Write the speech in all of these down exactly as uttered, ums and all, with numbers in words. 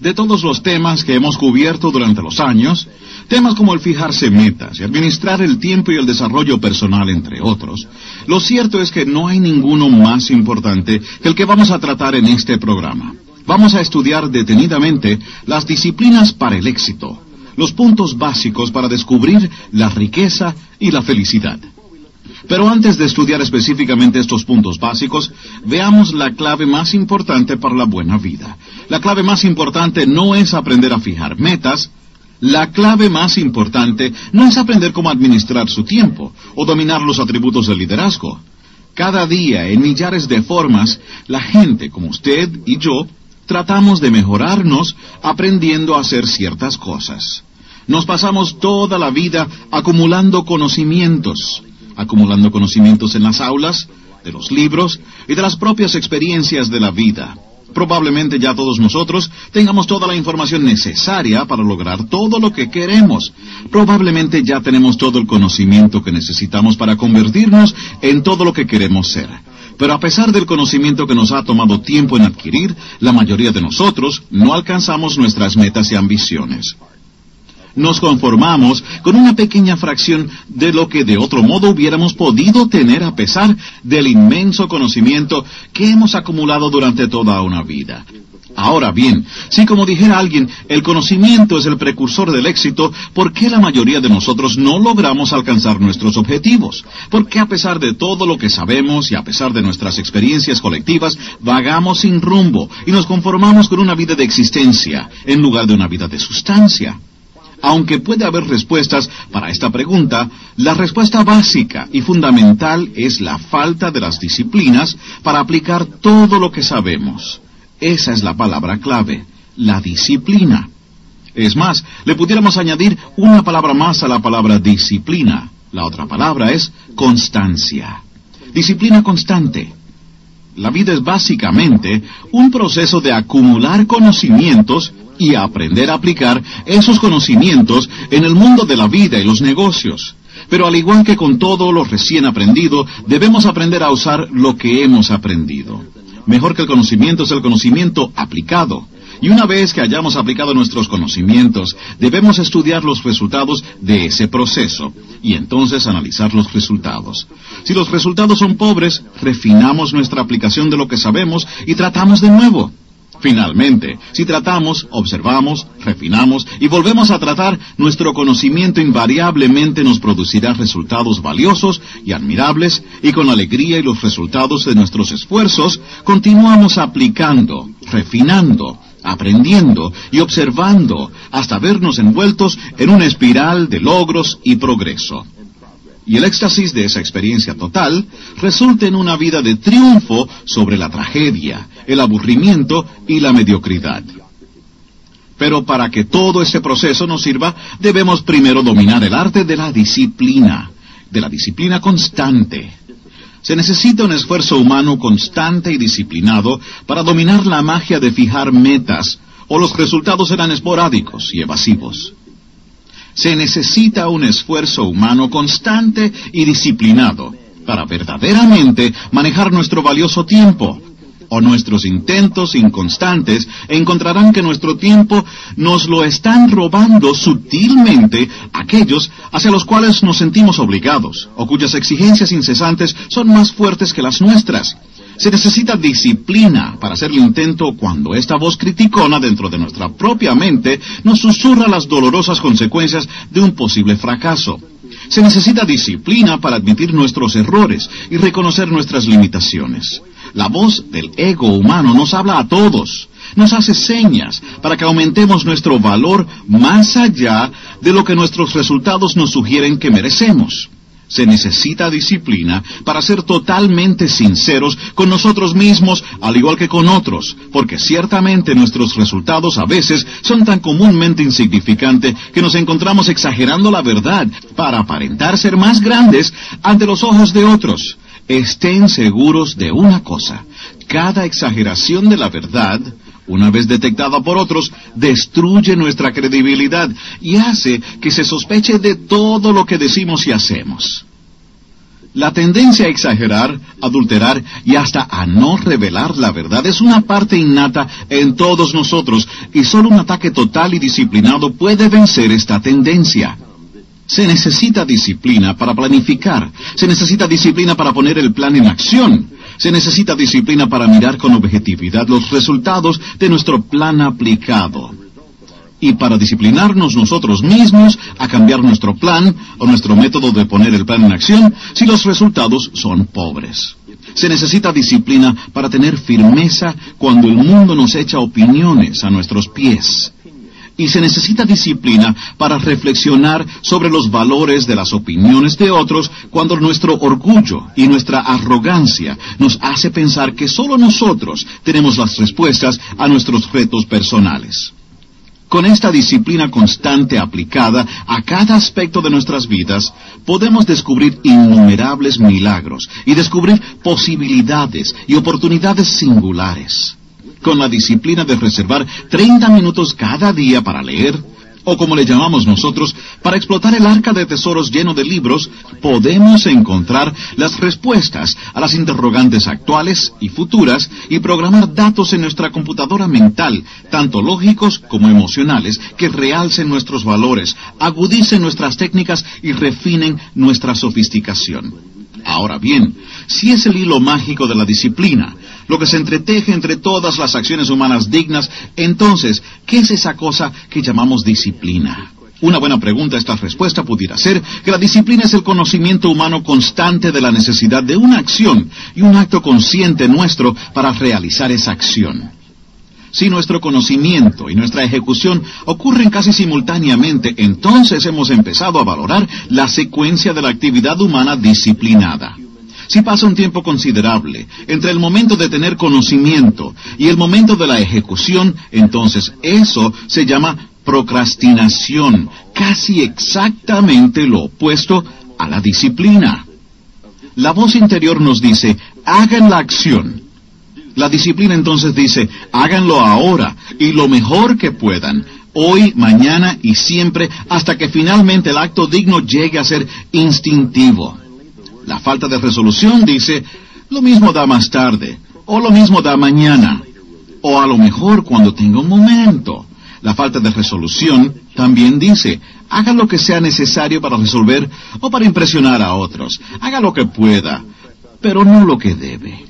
De todos los temas que hemos cubierto durante los años, temas como el fijarse metas y administrar el tiempo y el desarrollo personal, entre otros, lo cierto es que no hay ninguno más importante que el que vamos a tratar en este programa. Vamos a estudiar detenidamente las disciplinas para el éxito, los puntos básicos para descubrir la riqueza y la felicidad. Pero antes de estudiar específicamente estos puntos básicos, veamos la clave más importante para la buena vida. La clave más importante no es aprender a fijar metas. La clave más importante no es aprender cómo administrar su tiempo o dominar los atributos del liderazgo. Cada día, en millares de formas, la gente como usted y yo tratamos de mejorarnos aprendiendo a hacer ciertas cosas. Nos pasamos toda la vida acumulando conocimientos. Acumulando conocimientos en las aulas, de los libros y de las propias experiencias de la vida. Probablemente ya todos nosotros tengamos toda la información necesaria para lograr todo lo que queremos. Probablemente ya tenemos todo el conocimiento que necesitamos para convertirnos en todo lo que queremos ser. Pero a pesar del conocimiento que nos ha tomado tiempo en adquirir, la mayoría de nosotros no alcanzamos nuestras metas y ambiciones. Nos conformamos con una pequeña fracción de lo que de otro modo hubiéramos podido tener a pesar del inmenso conocimiento que hemos acumulado durante toda una vida. Ahora bien, si como dijera alguien, el conocimiento es el precursor del éxito, ¿por qué la mayoría de nosotros no logramos alcanzar nuestros objetivos? ¿Por qué a pesar de todo lo que sabemos y a pesar de nuestras experiencias colectivas, vagamos sin rumbo y nos conformamos con una vida de existencia en lugar de una vida de sustancia? Aunque puede haber respuestas para esta pregunta, la respuesta básica y fundamental es la falta de las disciplinas para aplicar todo lo que sabemos. Esa es la palabra clave, la disciplina. Es más, le pudiéramos añadir una palabra más a la palabra disciplina. La otra palabra es constancia. Disciplina constante. La vida es básicamente un proceso de acumular conocimientos y aprender a aplicar esos conocimientos en el mundo de la vida y los negocios. Pero al igual que con todo lo recién aprendido, debemos aprender a usar lo que hemos aprendido. Mejor que el conocimiento es el conocimiento aplicado. Y una vez que hayamos aplicado nuestros conocimientos, debemos estudiar los resultados de ese proceso y entonces analizar los resultados. Si los resultados son pobres, refinamos nuestra aplicación de lo que sabemos y tratamos de nuevo. Finalmente, si tratamos, observamos, refinamos y volvemos a tratar, nuestro conocimiento invariablemente nos producirá resultados valiosos y admirables, y con la alegría y los resultados de nuestros esfuerzos, continuamos aplicando, refinando, aprendiendo y observando hasta vernos envueltos en una espiral de logros y progreso. Y el éxtasis de esa experiencia total resulta en una vida de triunfo sobre la tragedia, el aburrimiento y la mediocridad. Pero para que todo este proceso nos sirva, debemos primero dominar el arte de la disciplina, de la disciplina constante. Se necesita un esfuerzo humano constante y disciplinado para dominar la magia de fijar metas, o los resultados serán esporádicos y evasivos. Se necesita un esfuerzo humano constante y disciplinado para verdaderamente manejar nuestro valioso tiempo, o nuestros intentos inconstantes encontrarán que nuestro tiempo nos lo están robando sutilmente aquellos hacia los cuales nos sentimos obligados, o cuyas exigencias incesantes son más fuertes que las nuestras. Se necesita disciplina para hacer el intento cuando esta voz criticona dentro de nuestra propia mente nos susurra las dolorosas consecuencias de un posible fracaso. Se necesita disciplina para admitir nuestros errores y reconocer nuestras limitaciones. La voz del ego humano nos habla a todos, nos hace señas para que aumentemos nuestro valor más allá de lo que nuestros resultados nos sugieren que merecemos. Se necesita disciplina para ser totalmente sinceros con nosotros mismos, al igual que con otros, porque ciertamente nuestros resultados a veces son tan comúnmente insignificantes que nos encontramos exagerando la verdad para aparentar ser más grandes ante los ojos de otros. Estén seguros de una cosa: cada exageración de la verdad, una vez detectada por otros, destruye nuestra credibilidad y hace que se sospeche de todo lo que decimos y hacemos. La tendencia a exagerar, adulterar y hasta a no revelar la verdad es una parte innata en todos nosotros, y solo un ataque total y disciplinado puede vencer esta tendencia. Se necesita disciplina para planificar, se necesita disciplina para poner el plan en acción, se necesita disciplina para mirar con objetividad los resultados de nuestro plan aplicado. Y para disciplinarnos nosotros mismos a cambiar nuestro plan o nuestro método de poner el plan en acción si los resultados son pobres. Se necesita disciplina para tener firmeza cuando el mundo nos echa opiniones a nuestros pies. Y se necesita disciplina para reflexionar sobre los valores de las opiniones de otros cuando nuestro orgullo y nuestra arrogancia nos hace pensar que solo nosotros tenemos las respuestas a nuestros retos personales. Con esta disciplina constante aplicada a cada aspecto de nuestras vidas, podemos descubrir innumerables milagros y descubrir posibilidades y oportunidades singulares. Con la disciplina de reservar treinta minutos cada día para leer, o como le llamamos nosotros, para explotar el arca de tesoros lleno de libros, podemos encontrar las respuestas a las interrogantes actuales y futuras y programar datos en nuestra computadora mental, tanto lógicos como emocionales, que realcen nuestros valores, agudicen nuestras técnicas y refinen nuestra sofisticación. Ahora bien, si es el hilo mágico de la disciplina, lo que se entreteje entre todas las acciones humanas dignas, entonces, ¿qué es esa cosa que llamamos disciplina? Una buena pregunta a esta respuesta pudiera ser que la disciplina es el conocimiento humano constante de la necesidad de una acción y un acto consciente nuestro para realizar esa acción. Si nuestro conocimiento y nuestra ejecución ocurren casi simultáneamente, entonces hemos empezado a valorar la secuencia de la actividad humana disciplinada. Si pasa un tiempo considerable entre el momento de tener conocimiento y el momento de la ejecución, entonces eso se llama procrastinación, casi exactamente lo opuesto a la disciplina. La voz interior nos dice, hagan la acción. La disciplina entonces dice, háganlo ahora y lo mejor que puedan, hoy, mañana y siempre, hasta que finalmente el acto digno llegue a ser instintivo. La falta de resolución dice, lo mismo da más tarde, o lo mismo da mañana, o a lo mejor cuando tenga un momento. La falta de resolución también dice, haga lo que sea necesario para resolver o para impresionar a otros, haga lo que pueda, pero no lo que debe.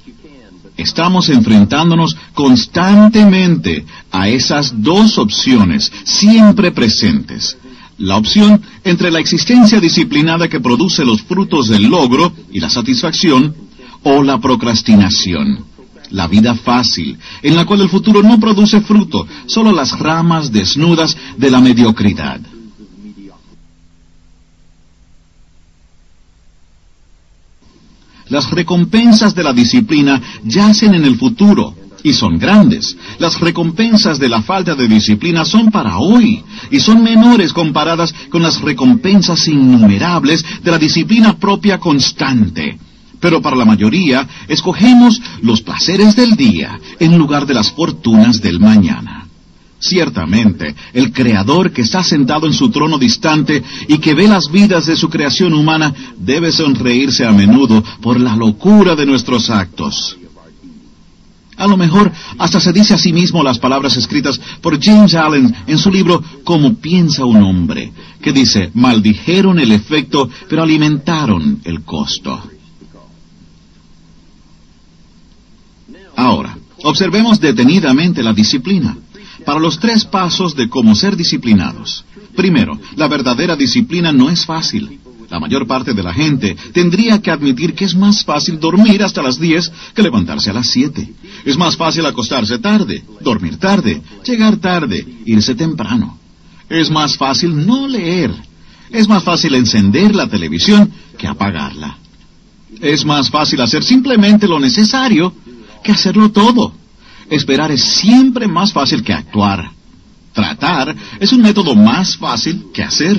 Estamos enfrentándonos constantemente a esas dos opciones siempre presentes. La opción entre la existencia disciplinada que produce los frutos del logro y la satisfacción, o la procrastinación. La vida fácil, en la cual el futuro no produce fruto, solo las ramas desnudas de la mediocridad. Las recompensas de la disciplina yacen en el futuro y son grandes. Las recompensas de la falta de disciplina son para hoy y son menores comparadas con las recompensas innumerables de la disciplina propia constante. Pero para la mayoría, escogemos los placeres del día en lugar de las fortunas del mañana. Ciertamente, el Creador que está sentado en su trono distante y que ve las vidas de su creación humana debe sonreírse a menudo por la locura de nuestros actos. A lo mejor hasta se dice a sí mismo las palabras escritas por James Allen en su libro Cómo piensa un hombre, que dice, maldijeron el efecto, pero alimentaron el costo. Ahora, observemos detenidamente la disciplina. Para los tres pasos de cómo ser disciplinados. Primero, la verdadera disciplina no es fácil. La mayor parte de la gente tendría que admitir que es más fácil dormir hasta las diez que levantarse a las siete. Es más fácil acostarse tarde, dormir tarde, llegar tarde, irse temprano. Es más fácil no leer. Es más fácil encender la televisión que apagarla. Es más fácil hacer simplemente lo necesario que hacerlo todo. Esperar es siempre más fácil que actuar. Tratar es un método más fácil que hacer.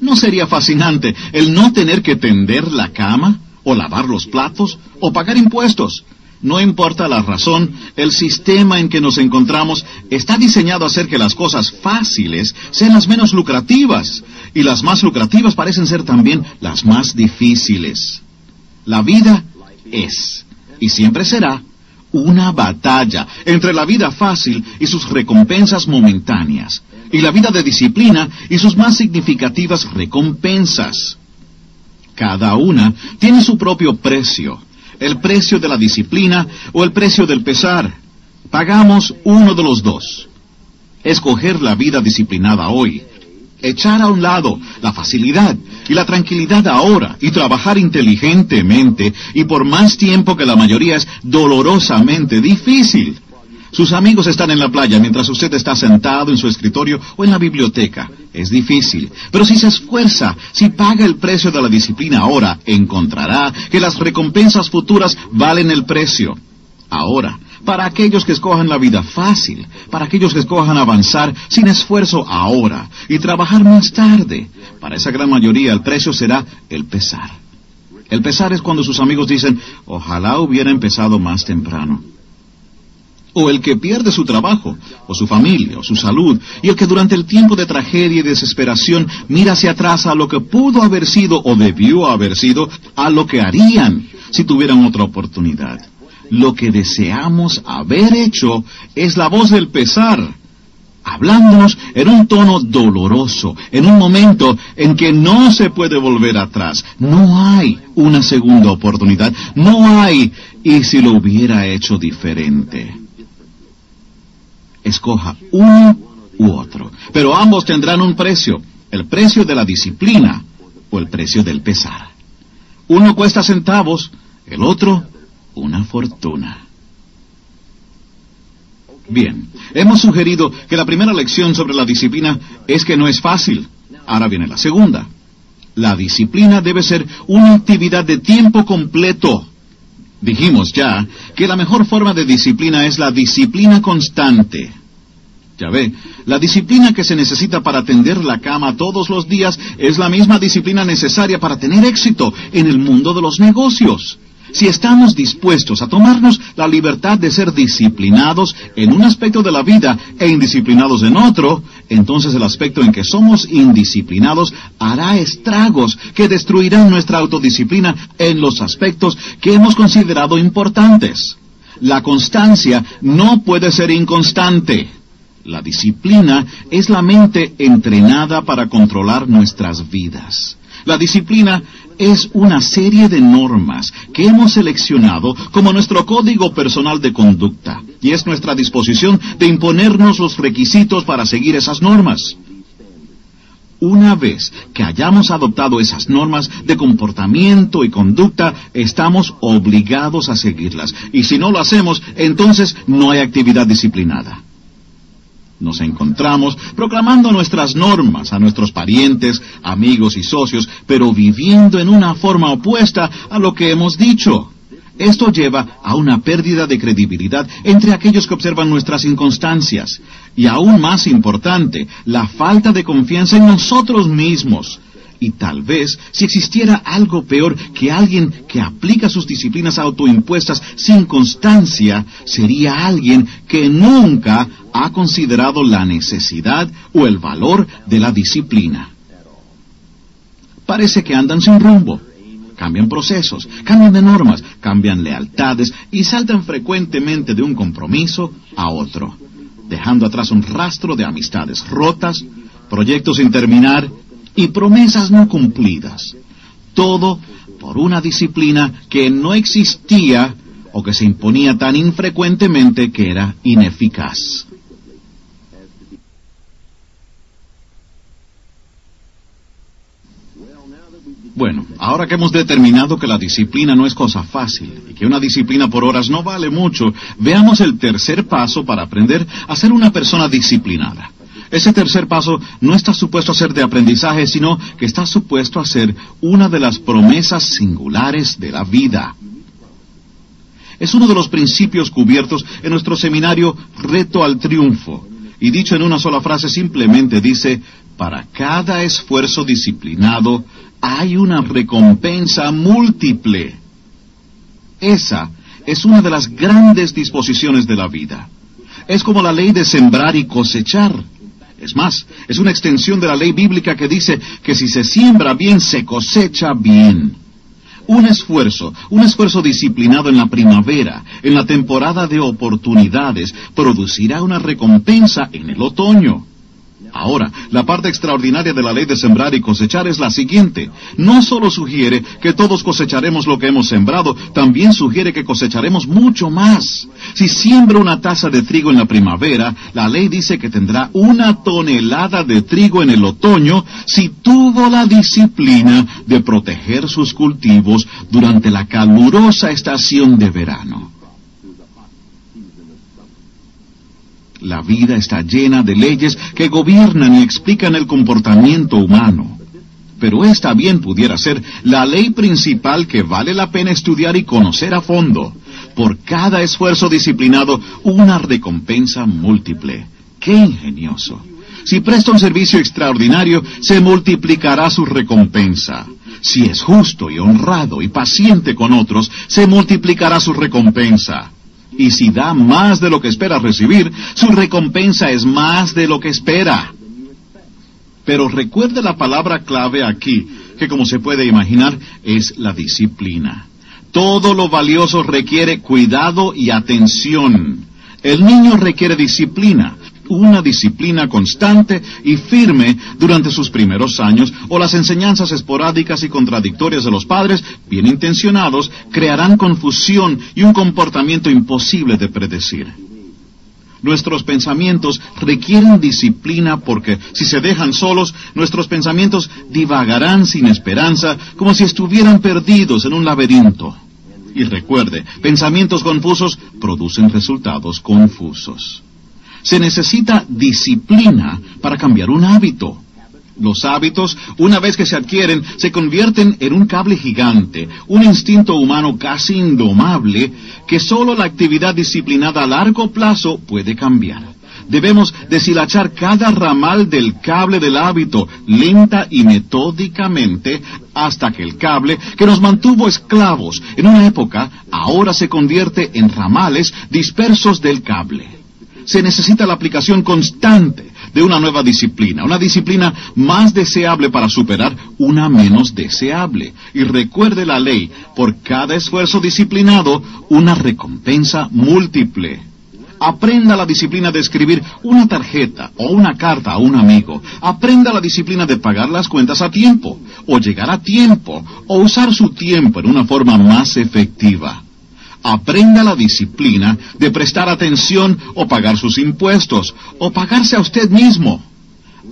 ¿No sería fascinante el no tener que tender la cama, o lavar los platos, o pagar impuestos? No importa la razón, el sistema en que nos encontramos está diseñado a hacer que las cosas fáciles sean las menos lucrativas, y las más lucrativas parecen ser también las más difíciles. La vida es, y siempre será, una batalla entre la vida fácil y sus recompensas momentáneas, y la vida de disciplina y sus más significativas recompensas. Cada una tiene su propio precio, el precio de la disciplina o el precio del pesar. Pagamos uno de los dos. Escoger la vida disciplinada hoy, echar a un lado la facilidad y la tranquilidad ahora y trabajar inteligentemente y por más tiempo que la mayoría es dolorosamente difícil. Sus amigos están en la playa mientras usted está sentado en su escritorio o en la biblioteca. Es difícil, pero si se esfuerza, si paga el precio de la disciplina ahora, encontrará que las recompensas futuras valen el precio. Ahora, para aquellos que escojan la vida fácil, para aquellos que escojan avanzar sin esfuerzo ahora y trabajar más tarde, para esa gran mayoría el precio será el pesar. El pesar es cuando sus amigos dicen, ojalá hubiera empezado más temprano. O el que pierde su trabajo, o su familia, o su salud, y el que durante el tiempo de tragedia y desesperación mira hacia atrás a lo que pudo haber sido o debió haber sido, a lo que harían si tuvieran otra oportunidad. Lo que deseamos haber hecho es la voz del pesar, hablándonos en un tono doloroso, en un momento en que no se puede volver atrás. No hay una segunda oportunidad, no hay, y si lo hubiera hecho diferente. Escoja uno u otro, pero ambos tendrán un precio, el precio de la disciplina o el precio del pesar. Uno cuesta centavos, el otro una fortuna. Bien, hemos sugerido que la primera lección sobre la disciplina es que no es fácil. Ahora viene la segunda. La disciplina debe ser una actividad de tiempo completo. Dijimos ya que la mejor forma de disciplina es la disciplina constante. Ya ve, la disciplina que se necesita para tender la cama todos los días es la misma disciplina necesaria para tener éxito en el mundo de los negocios. Si estamos dispuestos a tomarnos la libertad de ser disciplinados en un aspecto de la vida e indisciplinados en otro, entonces el aspecto en que somos indisciplinados hará estragos que destruirán nuestra autodisciplina en los aspectos que hemos considerado importantes. La constancia no puede ser inconstante. La disciplina es la mente entrenada para controlar nuestras vidas. La disciplina es una serie de normas que hemos seleccionado como nuestro código personal de conducta, y es nuestra disposición de imponernos los requisitos para seguir esas normas. Una vez que hayamos adoptado esas normas de comportamiento y conducta, estamos obligados a seguirlas, y si no lo hacemos, entonces no hay actividad disciplinada. Nos encontramos proclamando nuestras normas a nuestros parientes, amigos y socios, pero viviendo en una forma opuesta a lo que hemos dicho. Esto lleva a una pérdida de credibilidad entre aquellos que observan nuestras inconstancias, y aún más importante, la falta de confianza en nosotros mismos. Y tal vez, si existiera algo peor que alguien que aplica sus disciplinas autoimpuestas sin constancia, sería alguien que nunca ha considerado la necesidad o el valor de la disciplina. Parece que andan sin rumbo. Cambian procesos, cambian de normas, cambian lealtades y saltan frecuentemente de un compromiso a otro, dejando atrás un rastro de amistades rotas, proyectos sin terminar, y promesas no cumplidas. Todo por una disciplina que no existía o que se imponía tan infrecuentemente que era ineficaz. Bueno, ahora que hemos determinado que la disciplina no es cosa fácil y que una disciplina por horas no vale mucho, veamos el tercer paso para aprender a ser una persona disciplinada. Ese tercer paso no está supuesto a ser de aprendizaje, sino que está supuesto a ser una de las promesas singulares de la vida. Es uno de los principios cubiertos en nuestro seminario Reto al Triunfo, y dicho en una sola frase simplemente dice, para cada esfuerzo disciplinado hay una recompensa múltiple. Esa es una de las grandes disposiciones de la vida. Es como la ley de sembrar y cosechar. Es más, es una extensión de la ley bíblica que dice que si se siembra bien, se cosecha bien. Un esfuerzo, un esfuerzo disciplinado en la primavera, en la temporada de oportunidades, producirá una recompensa en el otoño. Ahora, la parte extraordinaria de la ley de sembrar y cosechar es la siguiente. No solo sugiere que todos cosecharemos lo que hemos sembrado, también sugiere que cosecharemos mucho más. Si siembra una taza de trigo en la primavera, la ley dice que tendrá una tonelada de trigo en el otoño si tuvo la disciplina de proteger sus cultivos durante la calurosa estación de verano. La vida está llena de leyes que gobiernan y explican el comportamiento humano. Pero esta bien pudiera ser la ley principal que vale la pena estudiar y conocer a fondo. Por cada esfuerzo disciplinado, una recompensa múltiple. ¡Qué ingenioso! Si presta un servicio extraordinario, se multiplicará su recompensa. Si es justo y honrado y paciente con otros, se multiplicará su recompensa. Y si da más de lo que espera recibir, su recompensa es más de lo que espera. Pero recuerde la palabra clave aquí, que como se puede imaginar, es la disciplina. Todo lo valioso requiere cuidado y atención. El niño requiere disciplina, una disciplina constante y firme durante sus primeros años, o las enseñanzas esporádicas y contradictorias de los padres, bien intencionados, crearán confusión y un comportamiento imposible de predecir. Nuestros pensamientos requieren disciplina porque, si se dejan solos, nuestros pensamientos divagarán sin esperanza, como si estuvieran perdidos en un laberinto. Y recuerde, pensamientos confusos producen resultados confusos. Se necesita disciplina para cambiar un hábito. Los hábitos, una vez que se adquieren, se convierten en un cable gigante, un instinto humano casi indomable, que solo la actividad disciplinada a largo plazo puede cambiar. Debemos deshilachar cada ramal del cable del hábito, lenta y metódicamente, hasta que el cable que nos mantuvo esclavos en una época, ahora se convierte en ramales dispersos del cable. Se necesita la aplicación constante de una nueva disciplina, una disciplina más deseable para superar una menos deseable. Y recuerde la ley, por cada esfuerzo disciplinado, una recompensa múltiple. Aprenda la disciplina de escribir una tarjeta o una carta a un amigo. Aprenda la disciplina de pagar las cuentas a tiempo, o llegar a tiempo, o usar su tiempo en una forma más efectiva. Aprenda la disciplina de prestar atención o pagar sus impuestos, o pagarse a usted mismo.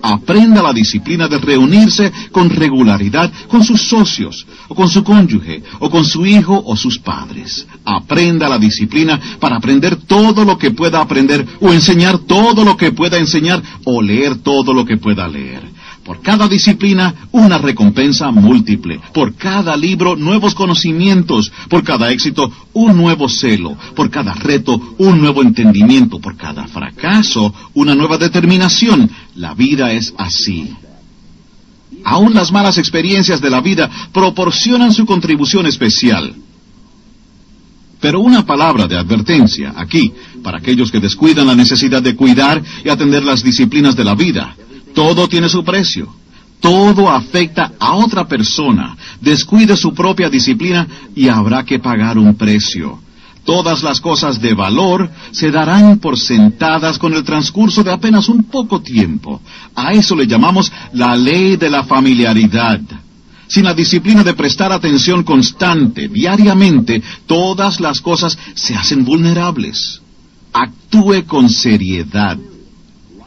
Aprenda la disciplina de reunirse con regularidad con sus socios, o con su cónyuge, o con su hijo o sus padres. Aprenda la disciplina para aprender todo lo que pueda aprender, o enseñar todo lo que pueda enseñar, o leer todo lo que pueda leer. Por cada disciplina, una recompensa múltiple. Por cada libro, nuevos conocimientos. Por cada éxito, un nuevo celo. Por cada reto, un nuevo entendimiento. Por cada fracaso, una nueva determinación. La vida es así. Aún las malas experiencias de la vida proporcionan su contribución especial. Pero una palabra de advertencia aquí, para aquellos que descuidan la necesidad de cuidar y atender las disciplinas de la vida. Todo tiene su precio. Todo afecta a otra persona. Descuide su propia disciplina y habrá que pagar un precio. Todas las cosas de valor se darán por sentadas con el transcurso de apenas un poco tiempo. A eso le llamamos la ley de la familiaridad. Sin la disciplina de prestar atención constante, diariamente, todas las cosas se hacen vulnerables. Actúe con seriedad.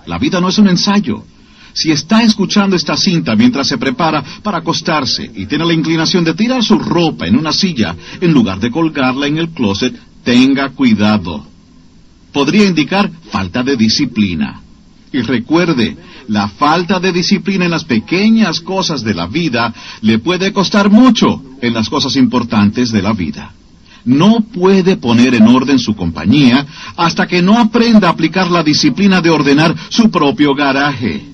La vida no es un ensayo. Si está escuchando esta cinta mientras se prepara para acostarse y tiene la inclinación de tirar su ropa en una silla en lugar de colgarla en el closet, tenga cuidado. Podría indicar falta de disciplina. Y recuerde, la falta de disciplina en las pequeñas cosas de la vida le puede costar mucho en las cosas importantes de la vida. No puede poner en orden su compañía hasta que no aprenda a aplicar la disciplina de ordenar su propio garaje.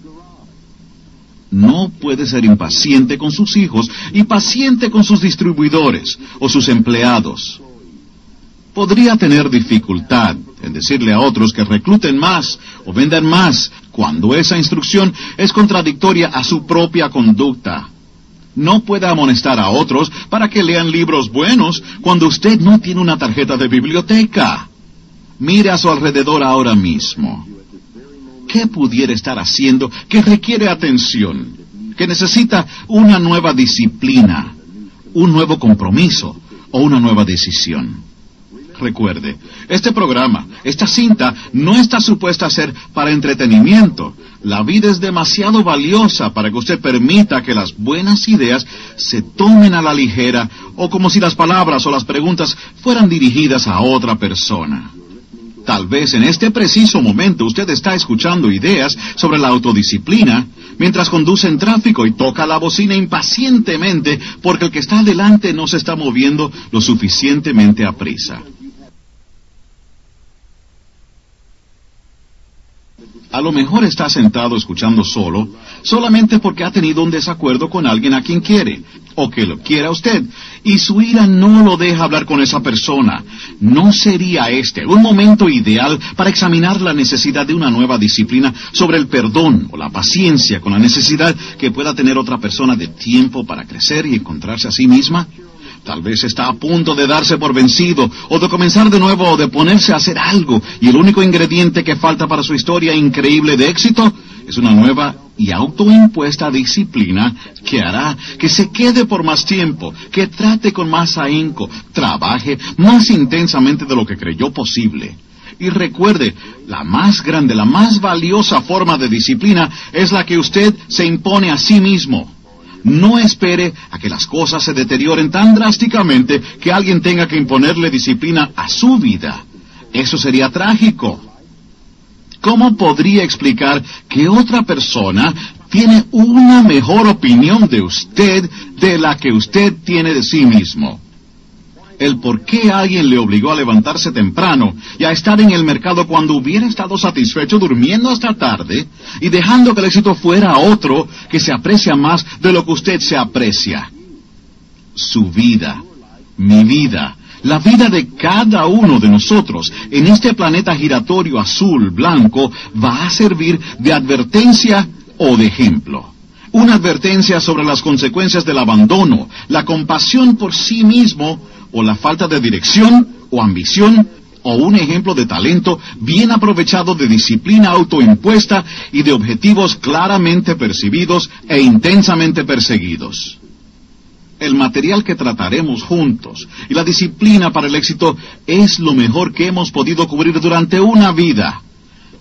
No puede ser impaciente con sus hijos y paciente con sus distribuidores o sus empleados. Podría tener dificultad en decirle a otros que recluten más o vendan más cuando esa instrucción es contradictoria a su propia conducta. No pueda amonestar a otros para que lean libros buenos cuando usted no tiene una tarjeta de biblioteca. Mire a su alrededor ahora mismo. ¿Qué pudiera estar haciendo que requiere atención, que necesita una nueva disciplina, un nuevo compromiso o una nueva decisión? Recuerde, este programa, esta cinta, no está supuesta a ser para entretenimiento. La vida es demasiado valiosa para que usted permita que las buenas ideas se tomen a la ligera o como si las palabras o las preguntas fueran dirigidas a otra persona. Tal vez en este preciso momento usted está escuchando ideas sobre la autodisciplina mientras conduce en tráfico y toca la bocina impacientemente porque el que está adelante no se está moviendo lo suficientemente a prisa. A lo mejor está sentado escuchando solo, solamente porque ha tenido un desacuerdo con alguien a quien quiere, o que lo quiera usted, y su ira no lo deja hablar con esa persona. ¿No sería este un momento ideal para examinar la necesidad de una nueva disciplina sobre el perdón o la paciencia con la necesidad que pueda tener otra persona de tiempo para crecer y encontrarse a sí misma? Tal vez está a punto de darse por vencido, o de comenzar de nuevo, o de ponerse a hacer algo, y el único ingrediente que falta para su historia increíble de éxito es una nueva y autoimpuesta disciplina que hará que se quede por más tiempo, que trate con más ahínco, trabaje más intensamente de lo que creyó posible. Y recuerde, la más grande, la más valiosa forma de disciplina es la que usted se impone a sí mismo. No espere a que las cosas se deterioren tan drásticamente que alguien tenga que imponerle disciplina a su vida. Eso sería trágico. ¿Cómo podría explicar que otra persona tiene una mejor opinión de usted de la que usted tiene de sí mismo? El por qué alguien le obligó a levantarse temprano y a estar en el mercado cuando hubiera estado satisfecho durmiendo hasta tarde y dejando que el éxito fuera otro que se aprecia más de lo que usted se aprecia. Su vida, mi vida, la vida de cada uno de nosotros en este planeta giratorio azul, blanco, va a servir de advertencia o de ejemplo. Una advertencia sobre las consecuencias del abandono, la compasión por sí mismo, o la falta de dirección, o ambición, o un ejemplo de talento bien aprovechado de disciplina autoimpuesta y de objetivos claramente percibidos e intensamente perseguidos. El material que trataremos juntos y la disciplina para el éxito es lo mejor que hemos podido cubrir durante una vida.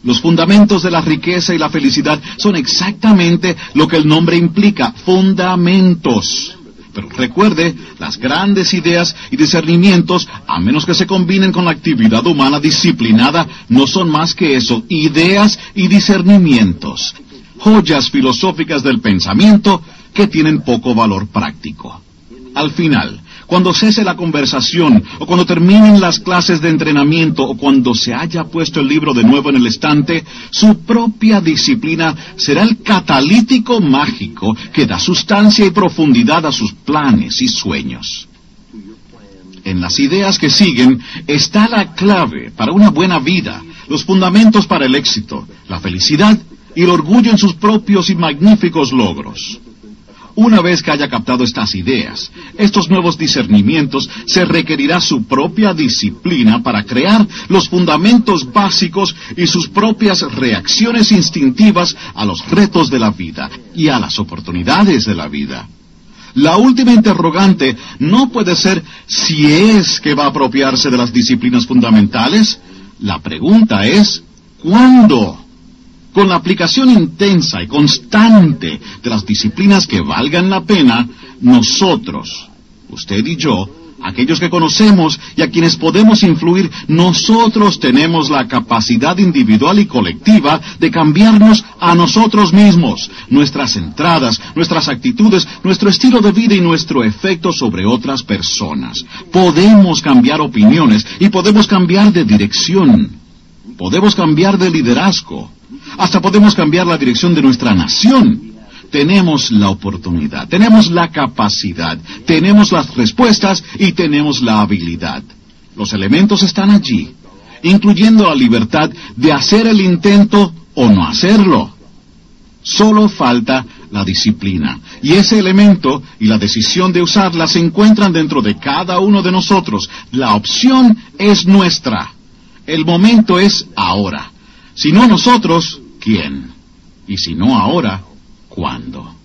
Los fundamentos de la riqueza y la felicidad son exactamente lo que el nombre implica, fundamentos. Pero recuerde, las grandes ideas y discernimientos, a menos que se combinen con la actividad humana disciplinada, no son más que eso, ideas y discernimientos, joyas filosóficas del pensamiento que tienen poco valor práctico. Al final, cuando cese la conversación, o cuando terminen las clases de entrenamiento, o cuando se haya puesto el libro de nuevo en el estante, su propia disciplina será el catalítico mágico que da sustancia y profundidad a sus planes y sueños. En las ideas que siguen está la clave para una buena vida, los fundamentos para el éxito, la felicidad y el orgullo en sus propios y magníficos logros. Una vez que haya captado estas ideas, estos nuevos discernimientos, se requerirá su propia disciplina para crear los fundamentos básicos y sus propias reacciones instintivas a los retos de la vida y a las oportunidades de la vida. La última interrogante no puede ser si es que va a apropiarse de las disciplinas fundamentales. La pregunta es, ¿cuándo? Con la aplicación intensa y constante de las disciplinas que valgan la pena, nosotros, usted y yo, aquellos que conocemos y a quienes podemos influir, nosotros tenemos la capacidad individual y colectiva de cambiarnos a nosotros mismos, nuestras entradas, nuestras actitudes, nuestro estilo de vida y nuestro efecto sobre otras personas. Podemos cambiar opiniones y podemos cambiar de dirección. Podemos cambiar de liderazgo. Hasta podemos cambiar la dirección de nuestra nación. Tenemos la oportunidad, tenemos la capacidad, tenemos las respuestas y tenemos la habilidad. Los elementos están allí, incluyendo la libertad de hacer el intento o no hacerlo. Solo falta la disciplina. Y ese elemento y la decisión de usarla se encuentran dentro de cada uno de nosotros. La opción es nuestra. El momento es ahora. Si no nosotros, ¿quién? Y si no ahora, ¿cuándo?